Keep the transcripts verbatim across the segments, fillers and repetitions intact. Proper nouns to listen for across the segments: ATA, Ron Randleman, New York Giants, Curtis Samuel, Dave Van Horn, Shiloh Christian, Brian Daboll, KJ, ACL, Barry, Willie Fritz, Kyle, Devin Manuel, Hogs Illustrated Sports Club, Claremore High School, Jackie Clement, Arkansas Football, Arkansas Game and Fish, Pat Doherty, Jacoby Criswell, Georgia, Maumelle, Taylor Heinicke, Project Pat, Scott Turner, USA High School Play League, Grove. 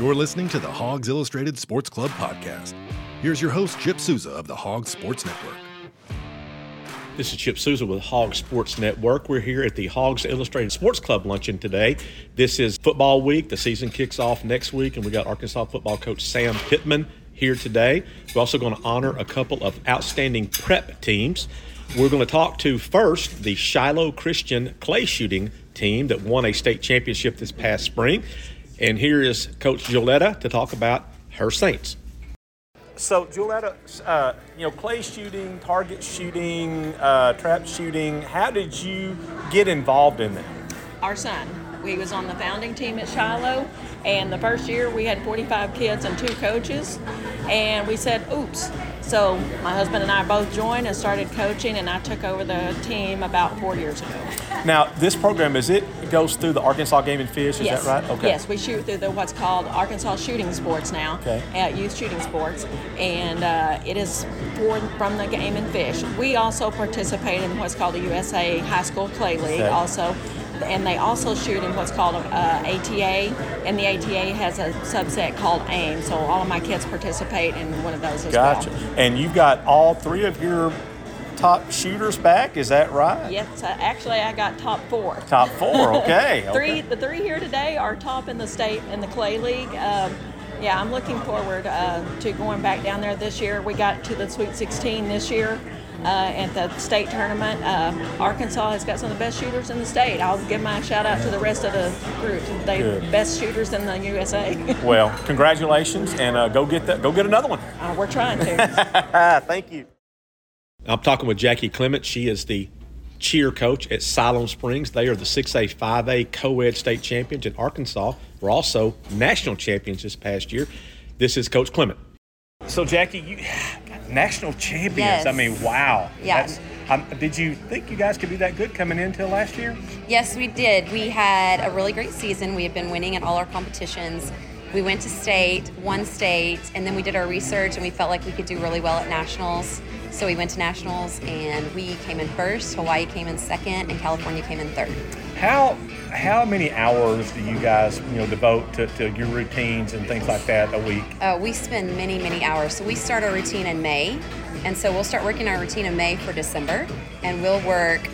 You're listening to the Hogs Illustrated Sports Club podcast. Here's your host, Chip Souza of the Hogs Sports Network. This is Chip Souza with Hogs Sports Network. We're here at the Hogs Illustrated Sports Club luncheon today. This is football week. The season kicks off next week, and we got Arkansas football coach Sam Pittman here today. We're also going to honor a couple of outstanding prep teams. We're going to talk to first the Shiloh Christian clay shooting team that won a state championship this past spring. And here is Coach Joletta to talk about her Saints. So, Joletta, uh, you know, clay shooting, target shooting, uh, trap shooting, how did you get involved in that? Our son. We was on the founding team at Shiloh, and the first year we had forty-five kids and two coaches, and we said, oops. So my husband and I both joined and started coaching, and I took over the team about four years ago. Now, this program, is it, it goes through the Arkansas Game and Fish, is yes. that right? Okay. Yes, we shoot through the what's called Arkansas Shooting Sports now, okay. uh, Youth Shooting Sports, and uh, it is for, from the Game and Fish. We also participate in what's called the U S A High School Play League okay. also. And they also shoot in what's called uh, A T A, and the A T A has a subset called AIM, so all of my kids participate in one of those as gotcha. well. Gotcha. And you've got all three of your top shooters back, is that right? Yes, uh, actually I got top four. Top four, okay. three. Okay. The three here today are top in the state in the Clay League. Um, yeah, I'm looking forward uh, to going back down there this year. We got to the Sweet sixteen this year. Uh, at the state tournament. Uh, Arkansas has got some of the best shooters in the state. I'll give my shout out to the rest of the group. They're the best shooters in the U S A. Well, congratulations, and uh, go get that. Go get another one. Uh, we're trying to. Thank you. I'm talking with Jackie Clement. She is the cheer coach at Siloam Springs. They are the six A, five A co-ed state champions in Arkansas. We're also national champions this past year. This is Coach Clement. So, Jackie, you national champions. Yes. I mean, wow. Yeah. That's, um, did you think you guys could be that good coming into last year? Yes, we did. We had a really great season. We had been winning at all our competitions. We went to state, won state, and then we did our research, and we felt like we could do really well at nationals. So we went to nationals, and we came in first, Hawaii came in second, and California came in third. How how many hours do you guys you know devote to, to your routines and things like that a week? Uh, we spend many, many hours. So we start our routine in May, and so we'll start working our routine in May for December, and we'll work,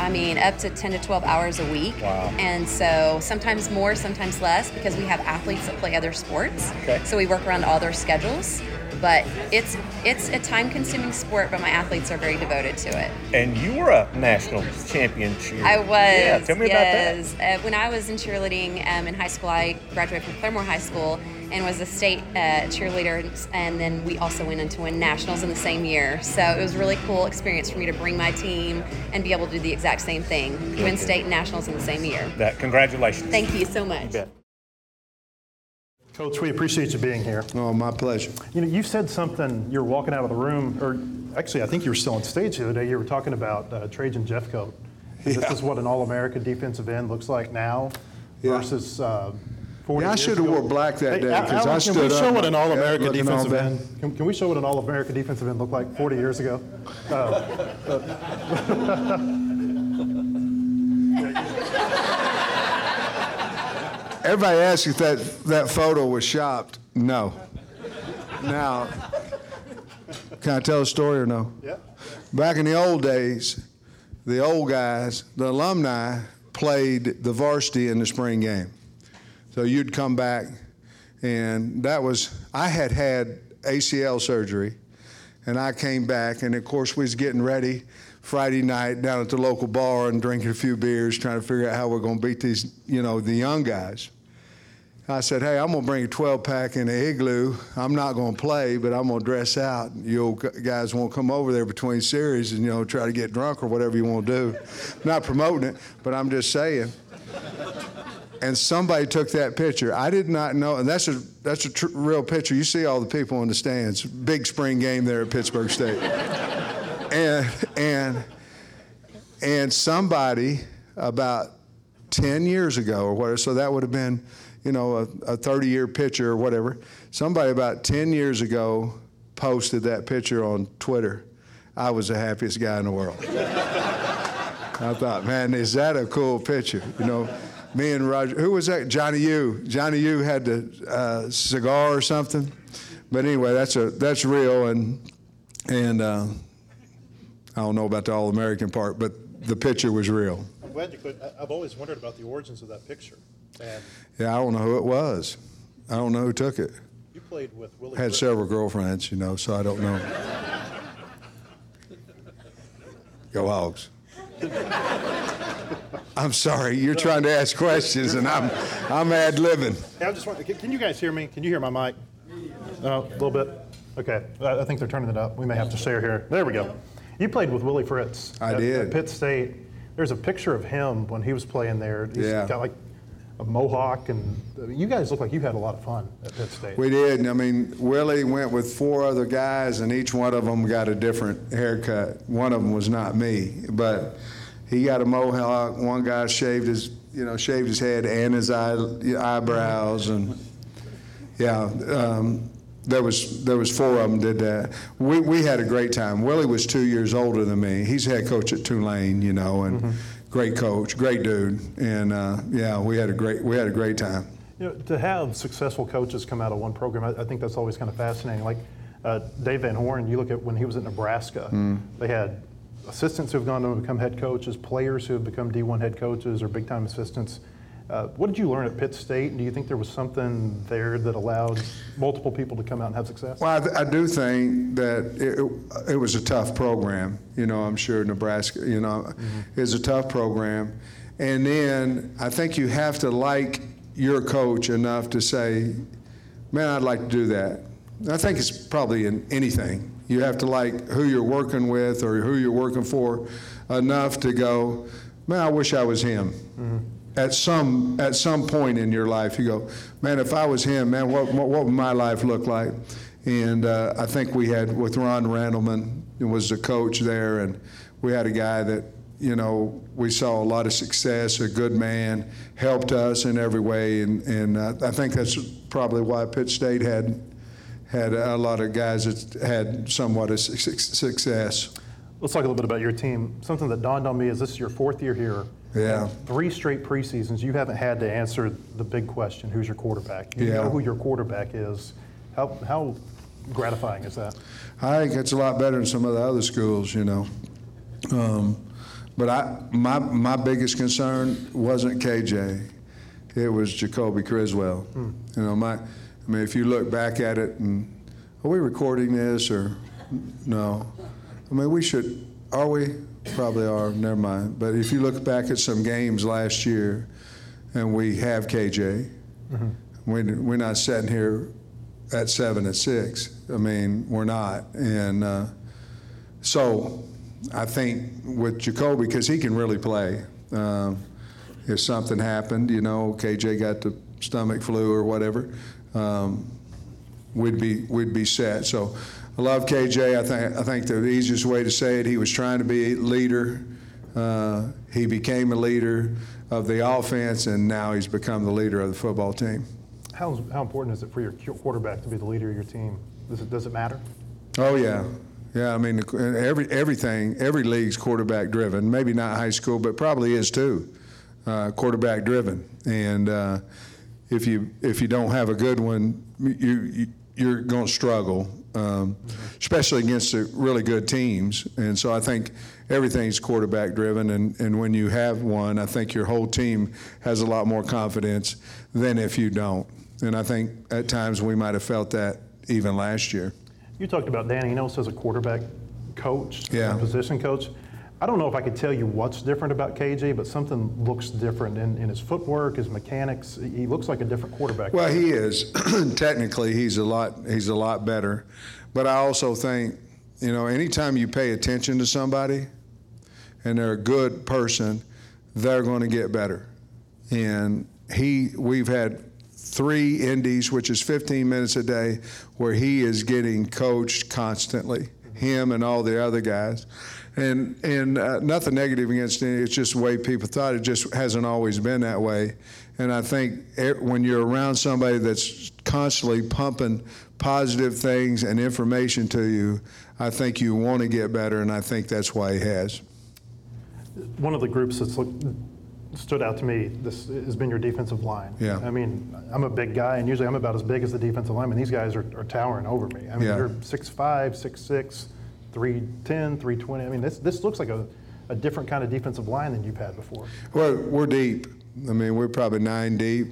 I mean, up to ten to twelve hours a week. Wow. And so sometimes more, sometimes less, because we have athletes that play other sports. Okay. So we work around all their schedules. But it's it's a time-consuming sport, but my athletes are very devoted to it. And you were a national champion cheerleader. I was. Yeah, tell me yes. about that. Uh, when I was in cheerleading um, in high school, I graduated from Claremore High School and was a state uh, cheerleader, and then we also went on to win nationals in the same year. So it was a really cool experience for me to bring my team and be able to do the exact same thing, okay. win state and nationals in the same year. That, congratulations. Thank you so much. You bet. Coach, we appreciate you being here. Oh, my pleasure. You know, you said something, you were walking out of the room, or actually I think you were still on stage the other day, you were talking about uh, Trajan Jeffcoat. Yeah. This is what an All-American defensive end looks like now yeah. versus uh, forty yeah, I years I should have wore black that hey, day because I, I stood up. Can we show up, what an All-American yeah, defensive all end, can, can we show what an All-American defensive end looked like forty years ago? Uh, uh, Everybody asks if that, that photo was shopped. No. Now, can I tell a story or no? Yeah. Back in the old days, the old guys, the alumni, played the varsity in the spring game. So you'd come back, and that was, I had had A C L surgery, and I came back, and of course we was getting ready Friday night down at the local bar and drinking a few beers, trying to figure out how we're going to beat these, you know, the young guys. I said, hey, I'm going to bring a twelve-pack in the igloo. I'm not going to play, but I'm going to dress out. You guys won't come over there between series and, you know, try to get drunk or whatever you want to do. I'm not promoting it, but I'm just saying. And somebody took that picture. I did not know, and that's a that's a tr- real picture. You see all the people in the stands. Big spring game there at Pittsburgh State. and and and somebody about ten years ago or whatever, so that would have been, you know, a, a thirty-year picture or whatever. Somebody about ten years ago posted that picture on Twitter. I was the happiest guy in the world. I thought, man, is that a cool picture? You know, me and Roger, who was that? Johnny U. Johnny U had a uh, cigar or something. But anyway, that's a that's real, and and uh, I don't know about the All-American part, but the picture was real. I'm glad you could. I've always wondered about the origins of that picture. And yeah, I don't know who it was. I don't know who took it. You played with Willie. Had Fritz. Several girlfriends, you know, so I don't know. Go Hogs. I'm sorry, you're trying to ask questions, and I'm I'm ad-libbing. Yeah, I just want. Can you guys hear me? Can you hear my mic? Uh, a little bit. Okay. I think they're turning it up. We may have to share here. There we go. You played with Willie Fritz. I at, did. At Pitt State. There's a picture of him when he was playing there. He's yeah. got like a mohawk, and you guys look like you had a lot of fun at Pitt State. We did. And I mean, Willie went with four other guys, and each one of them got a different haircut. One of them was not me, but he got a mohawk. One guy shaved his, you know, shaved his head and his eye, eyebrows, and yeah. Um, There was there was four of them did that. We we had a great time. Willie was two years older than me. He's head coach at Tulane, you know, and mm-hmm. great coach, great dude, and uh, yeah, we had a great we had a great time. You know, to have successful coaches come out of one program, I, I think that's always kind of fascinating. Like uh, Dave Van Horn, you look at when he was at Nebraska, mm. they had assistants who have gone on to become head coaches, players who have become D one head coaches or big time assistants. Uh, what did you learn at Pitt State, and do you think there was something there that allowed multiple people to come out and have success? Well, I, th- I do think that it, it was a tough program. You know, I'm sure Nebraska, you know, mm-hmm. is a tough program. And then I think you have to like your coach enough to say, man, I'd like to do that. And I think it's probably in anything. You have to like who you're working with or who you're working for enough to go, man, I wish I was him. Mm-hmm. At some at some point in your life, you go, man, if I was him, man, what what, what would my life look like? And uh, I think we had, with Ron Randleman, who was the coach there, and we had a guy that, you know, we saw a lot of success, a good man, helped us in every way, and, and uh, I think that's probably why Pitt State had, had a lot of guys that had somewhat of success. Let's talk a little bit about your team. Something that dawned on me is this is your fourth year here. Yeah. Three straight preseasons, you haven't had to answer the big question, who's your quarterback? You yeah. know who your quarterback is. How how gratifying is that? I think it's a lot better than some of the other schools, you know. Um, but I my my biggest concern wasn't K J. It was Jacoby Criswell. Hmm. You know, my I mean, if you look back at it, and are we recording this or no? I mean, we should, are we? Probably are, never mind. But if you look back at some games last year, and we have K J, mm-hmm. we, we're not sitting here at seven at six. I mean, we're not. And uh, so I think with Jacoby, because he can really play, um, if something happened, you know, K J got the stomach flu or whatever, um, we'd be we'd be set. So. I love K J. I think I think the easiest way to say it, he was trying to be a leader. Uh, he became a leader of the offense, and now he's become the leader of the football team. How how important is it for your quarterback to be the leader of your team? Does it does it matter? Oh yeah, yeah. I mean, every everything every league's quarterback driven. Maybe not high school, but probably is too. Uh, quarterback driven, and uh, if you if you don't have a good one, you, you you're going to struggle. Um, especially against the really good teams. And so I think everything's quarterback driven, and, and when you have one, I think your whole team has a lot more confidence than if you don't. And I think at times we might have felt that even last year. You talked about Dan Enos as a quarterback coach, yeah. a position coach. I don't know if I could tell you what's different about K J, but something looks different in, in his footwork, his mechanics. He looks like a different quarterback. Well, he is. Technically, he's a lot. He's a lot better. But I also think, you know, anytime you pay attention to somebody, and they're a good person, they're going to get better. And he, we've had three indies, which is fifteen minutes a day, where he is getting coached constantly. Him and all the other guys. And and uh, nothing negative against it. It's just the way people thought. It just hasn't always been that way. And I think it, when you're around somebody that's constantly pumping positive things and information to you, I think you want to get better, and I think that's why he has. One of the groups that's looked stood out to me this has been your defensive line. Yeah. I mean, I'm a big guy, and usually I'm about as big as the defensive lineman. These guys are, are towering over me. I mean, yeah. You're six five, six six, three ten, three twenty. I mean, this this looks like a, a different kind of defensive line than you've had before. Well, we're deep. I mean, we're probably nine deep.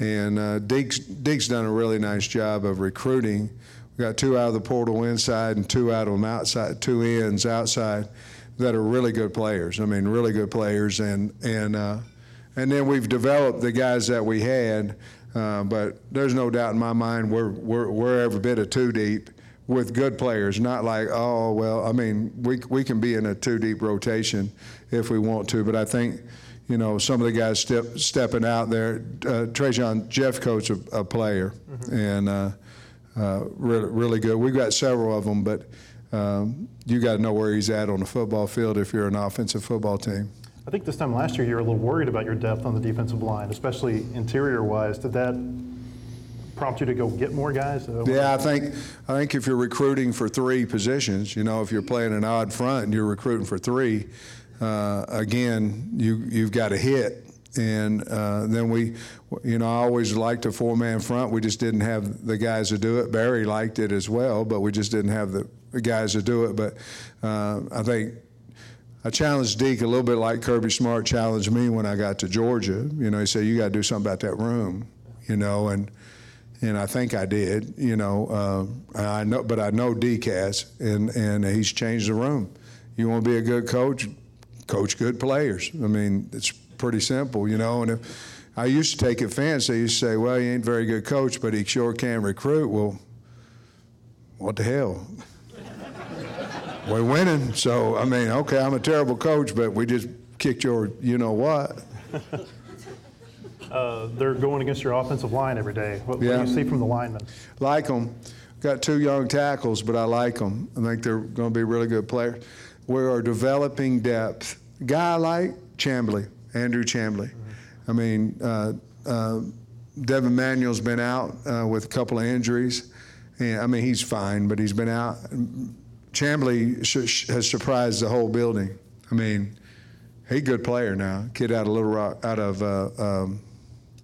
And uh, Deke's, Deke's done a really nice job of recruiting. We got two out of the portal inside and two out of them outside, two ends outside that are really good players. I mean, really good players. And and uh, and then we've developed the guys that we had. Uh, but there's no doubt in my mind we're we're we're every bit of two deep with good players. Not like oh well. I mean, we we can be in a two deep rotation if we want to. But I think. You know, some of the guys step, stepping out there. Uh, Trajan Jeffcoat's a, a player, mm-hmm. and uh, uh, really, really good. We've got several of them, but um, you got to know where he's at on the football field if you're an offensive football team. I think this time last year you were a little worried about your depth on the defensive line, especially interior-wise. Did that prompt you to go get more guys? Yeah, I think I think if you're recruiting for three positions, you know, if you're playing an odd front and you're recruiting for three, Uh, again, you, you've got to hit. And uh, then we, you know, I always liked a four-man front. We just didn't have the guys to do it. Barry liked it as well, but we just didn't have the, the guys to do it. But uh, I think I challenged Deke a little bit like Kirby Smart challenged me when I got to Georgia. You know, he said, you got to do something about that room, you know, and and I think I did, you know. Um, I know, but I know Deke has, and, and he's changed the room. You want to be a good coach? Coach good players. I mean, it's pretty simple, you know. And if I used to take offense, they used to say, well, he ain't a very good coach, but he sure can recruit. Well, what the hell? We're winning. So, I mean, okay, I'm a terrible coach, but we just kicked your you-know-what. uh, they're going against your offensive line every day. What, yeah. what do you see from the linemen? Like them. Got two young tackles, but I like them. I think they're going to be really good players. We are developing depth. Guy like Chamblee, Andrew Chamblee. Mm-hmm. I mean, uh, uh, Devin Manuel's been out uh, with a couple of injuries. And, I mean, he's fine, but he's been out. Chamblee sh- sh- has surprised the whole building. I mean, he's a good player now. Kid out of Little Rock, out of uh, um,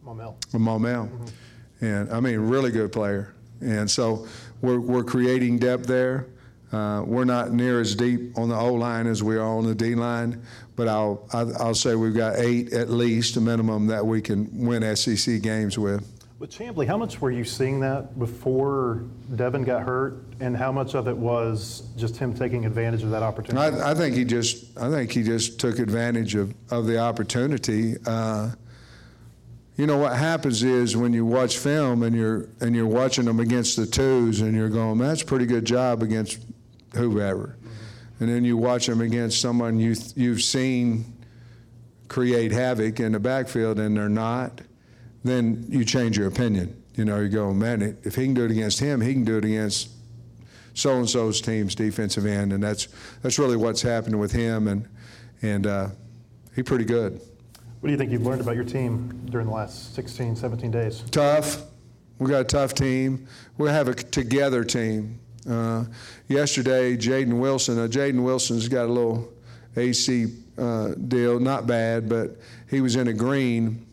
Maumelle. Maumelle. Mm-hmm. And, I mean, really good player. And so we're we're creating depth there. Uh, we're not near as deep on the O-line as we are on the D-line, but I'll I'll say we've got eight at least, a minimum, that we can win S E C games with. With Chamblee, how much were you seeing that before Devin got hurt, and how much of it was just him taking advantage of that opportunity? I, I think he just I think he just took advantage of, of the opportunity. Uh, you know what happens is when you watch film and you're and you're watching them against the twos and you're going, that's a pretty good job against whoever, and then you watch them against someone you th- you've seen create havoc in the backfield, and they're not. Then you change your opinion. You know, you go, man, if he can do it against him, he can do it against so and so's team's defensive end, and that's that's really what's happened with him, and and uh, he's pretty good. What do you think you've learned about your team during the last sixteen, seventeen days? Tough. We got a tough team. We have a together team. Uh, yesterday, Jaden Wilson, uh, Jaden Wilson's got a little A C uh, deal, not bad, but he was in a green,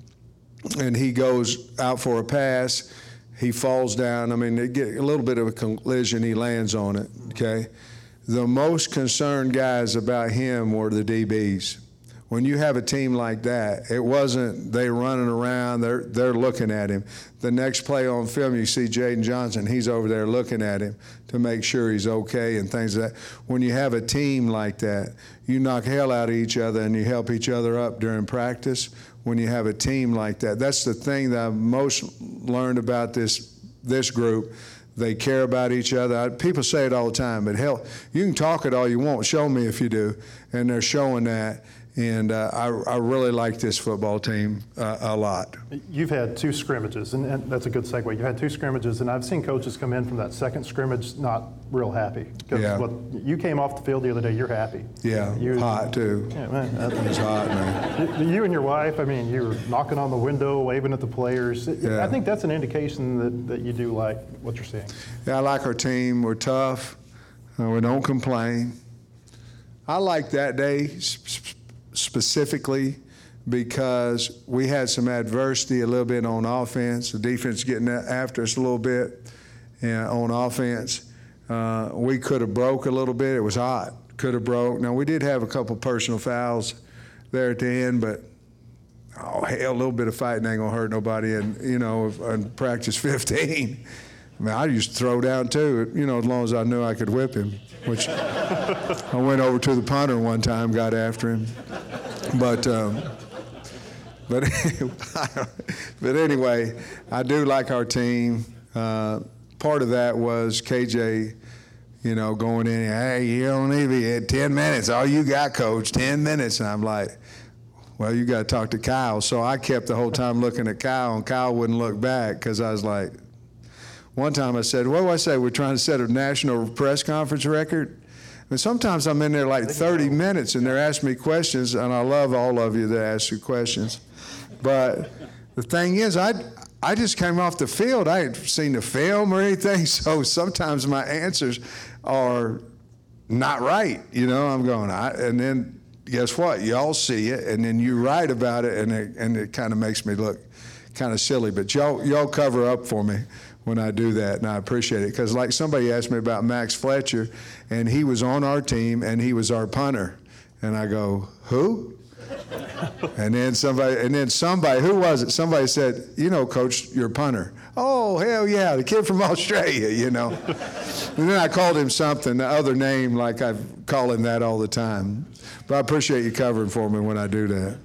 and he goes out for a pass. He falls down. I mean, they get a little bit of a collision. He lands on it, okay? The most concerned guys about him were the D Bs. When you have a team like that, it wasn't they running around, they're, they're looking at him. The next play on film, you see Jaden Johnson, he's over there looking at him to make sure he's okay and things like that. When you have a team like that, you knock hell out of each other and you help each other up during practice. When you have a team like that, that's the thing that I've most learned about this, this group. They care about each other. I, people say it all the time, but hell, you can talk it all you want. Show me if you do, and they're showing that. And uh, I, I really like this football team uh, a lot. You've had two scrimmages, and, and that's a good segue. You've had two scrimmages, and I've seen coaches come in from that second scrimmage not real happy. Because yeah. You came off the field the other day, you're happy. Yeah, you, hot too. Yeah, man. That was hot, man. You, you and your wife, I mean, you were knocking on the window, waving at the players. It, yeah. I think that's an indication that, that you do like what you're seeing. Yeah, I like our team. We're tough. Uh, we don't complain. I like that day specifically because we had some adversity a little bit on offense. The defense getting after us a little bit and on offense. Uh, we could have broke a little bit. It was hot. Could have broke. Now, we did have a couple personal fouls there at the end, but, oh, hell, a little bit of fighting ain't going to hurt nobody in, you know, in practice fifteen. I mean, I used to throw down, too, you know, as long as I knew I could whip him, which I went over to the punter one time, got after him. But um, but, but anyway, I do like our team. Uh, part of that was K J, you know, going in, hey, you don't need to be at ten minutes. All you got, Coach, ten minutes. And I'm like, well, you got to talk to Kyle. So I kept the whole time looking at Kyle, and Kyle wouldn't look back because I was like, one time I said, what do I say? We're trying to set a national press conference record? And sometimes I'm in there like thirty minutes, and they're asking me questions, and I love all of you that ask you questions. But the thing is, I I just came off the field. I hadn't seen the film or anything, so sometimes my answers are not right. You know, I'm going, I, and then guess what? Y'all see it, and then you write about it, and it, and it kind of makes me look kind of silly. But y'all y'all cover up for me when I do that, and I appreciate it. Because like somebody asked me about Max Fletcher, and he was on our team, and he was our punter. And I go, who? and then somebody, and then somebody, who was it? Somebody said, you know, Coach, you're a punter. Oh, hell yeah, the kid from Australia, you know. and then I called him something, the other name, like I call him that all the time. But I appreciate you covering for me when I do that.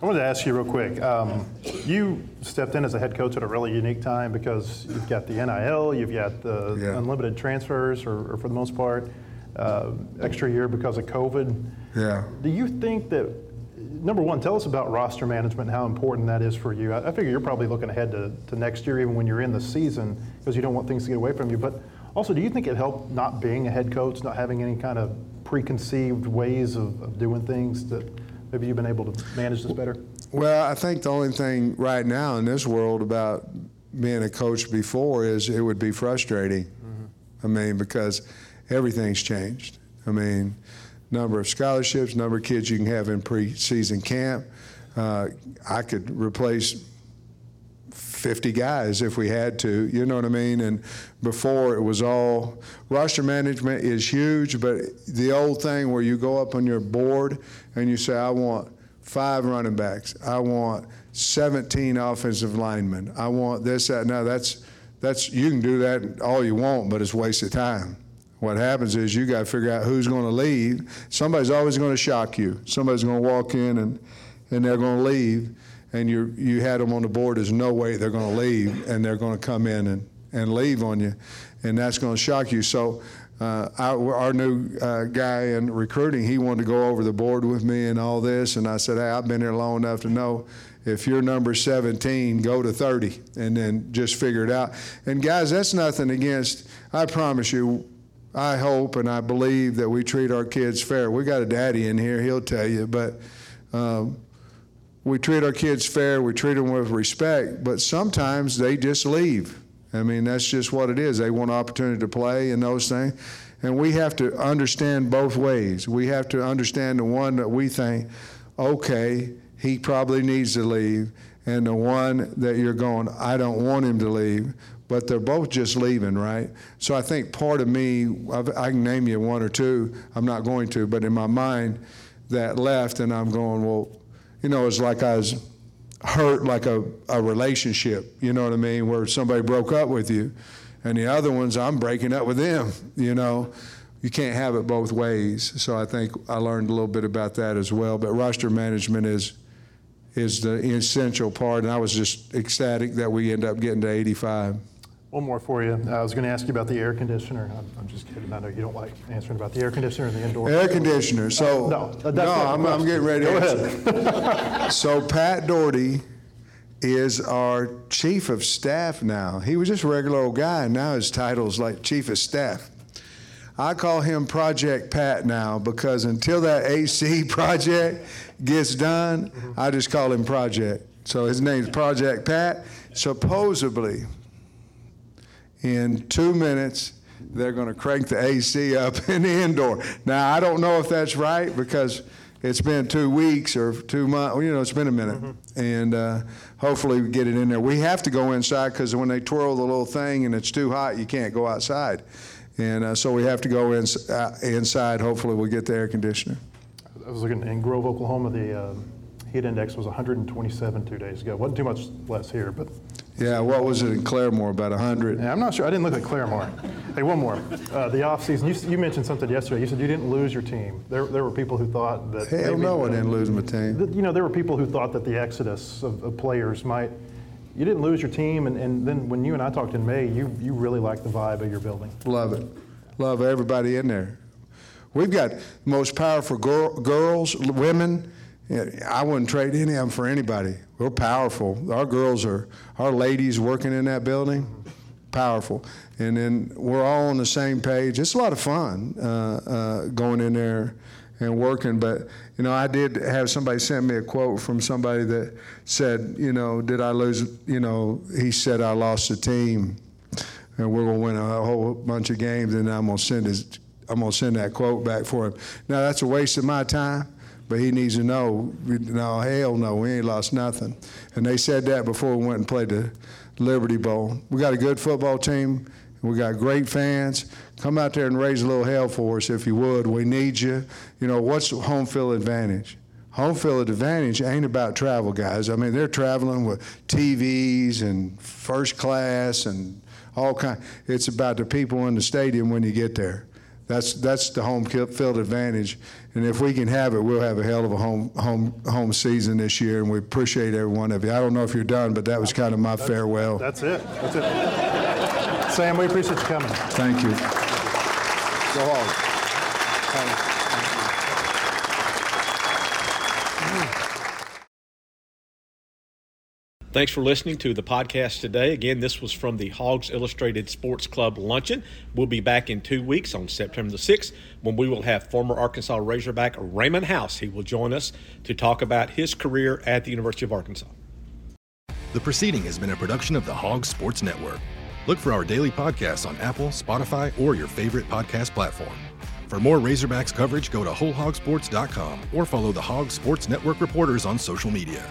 I wanted to ask you real quick, um, you stepped in as a head coach at a really unique time because you've got the N I L, you've got the yeah. unlimited transfers, or, or for the most part, uh, extra year because of COVID. Yeah. Do you think that, number one, tell us about roster management and how important that is for you. I, I figure you're probably looking ahead to, to next year even when you're in the season because you don't want things to get away from you. But also, do you think it helped not being a head coach, not having any kind of preconceived ways of, of doing things that maybe you've been able to manage this better? Well, I think the only thing right now in this world about being a coach before is it would be frustrating. Mm-hmm. I mean, because everything's changed. I mean, number of scholarships, number of kids you can have in preseason camp. Uh, I could replace fifty guys if we had to, you know what I mean? And before it was all, roster management is huge, but the old thing where you go up on your board and you say, I want five running backs, I want seventeen offensive linemen, I want this, that, no, that's, that's, you can do that all you want, but it's a waste of time. What happens is you got to figure out who's going to leave. Somebody's always going to shock you. Somebody's going to walk in and, and they're going to leave. And you you had them on the board, there's no way they're going to leave, and they're going to come in and, and leave on you, and that's going to shock you. So uh, our, our new uh, guy in recruiting, he wanted to go over the board with me and all this, and I said, hey, I've been here long enough to know if you're number seventeen, go to thirty, and then just figure it out. And, guys, that's nothing against, I promise you, I hope and I believe that we treat our kids fair. We got a daddy in here, he'll tell you, but um, – we treat our kids fair, we treat them with respect, but sometimes they just leave. I mean, that's just what it is. They want an opportunity to play and those things. And we have to understand both ways. We have to understand the one that we think, okay, he probably needs to leave, and the one that you're going, I don't want him to leave, but they're both just leaving, right? So I think part of me, I've, I can name you one or two, I'm not going to, but in my mind that left, and I'm going, well, you know, it's like I was hurt like a, a relationship, you know what I mean, where somebody broke up with you. And the other ones, I'm breaking up with them, you know. You can't have it both ways. So I think I learned a little bit about that as well. But roster management is is the essential part, and I was just ecstatic that we end up getting to eighty-five. One more for you. I was going to ask you about the air conditioner. I'm, I'm just kidding. I know you don't like answering about the air conditioner and the indoor air conditioner. So uh, no, that's no, I'm, I'm getting ready to answer. So Pat Doherty is our chief of staff now. He was just a regular old guy, and now his title's like chief of staff. I call him Project Pat now because until that A C project gets done, mm-hmm. I just call him Project. So his name's Project Pat. Supposedly, in two minutes, they're going to crank the A C up in the indoor. Now, I don't know if that's right because it's been two weeks or two months. You know, it's been a minute. Mm-hmm. And uh, hopefully we get it in there. We have to go inside because when they twirl the little thing and it's too hot, you can't go outside. And uh, so we have to go in, uh, inside. Hopefully we'll get the air conditioner. I was looking in Grove, Oklahoma, the uh, heat index was one hundred twenty-seven two days ago. Wasn't too much less here, but. Yeah, what was it in Claremore, about one hundred? Yeah, I'm not sure. I didn't look at Claremore. Hey, one more. Uh, the offseason, you, you mentioned something yesterday. You said you didn't lose your team. There there were people who thought that. Hell maybe, no, I didn't lose my team. That, you know, there were people who thought that the exodus of, of players might. You didn't lose your team, and, and then when you and I talked in May, you, you really liked the vibe of your building. Love it. Love everybody in there. We've got the most powerful girl, girls, women. I wouldn't trade any of them for anybody. We're powerful. Our girls are, our ladies working in that building, powerful. And then we're all on the same page. It's a lot of fun uh, uh, going in there and working. But, you know, I did have somebody send me a quote from somebody that said, you know, did I lose, you know, he said I lost the team and we're going to win a whole bunch of games and I'm going to send his, I'm going to send that quote back for him. Now, that's a waste of my time. But he needs to know, no, hell no, we ain't lost nothing. And they said that before we went and played the Liberty Bowl. We got a good football team. We got great fans. Come out there and raise a little hell for us if you would. We need you. You know, what's home field advantage? Home field advantage ain't about travel, guys. I mean, they're traveling with T Vs and first class and all kinds. It's about the people in the stadium when you get there. That's that's the home field advantage, and if we can have it, we'll have a hell of a home home home season this year, and we appreciate every one of you. I don't know if you're done, but that was kind of my that's, farewell. That's it. That's it. Sam, we appreciate you coming. Thank you. Go Hogs. Thanks for listening to the podcast today. Again, this was from the Hogs Illustrated Sports Club Luncheon. We'll be back in two weeks on September the sixth when we will have former Arkansas Razorback Raymond House. He will join us to talk about his career at the University of Arkansas. The preceding has been a production of the Hogs Sports Network. Look for our daily podcasts on Apple, Spotify, or your favorite podcast platform. For more Razorbacks coverage, go to whole hog sports dot com or follow the Hogs Sports Network reporters on social media.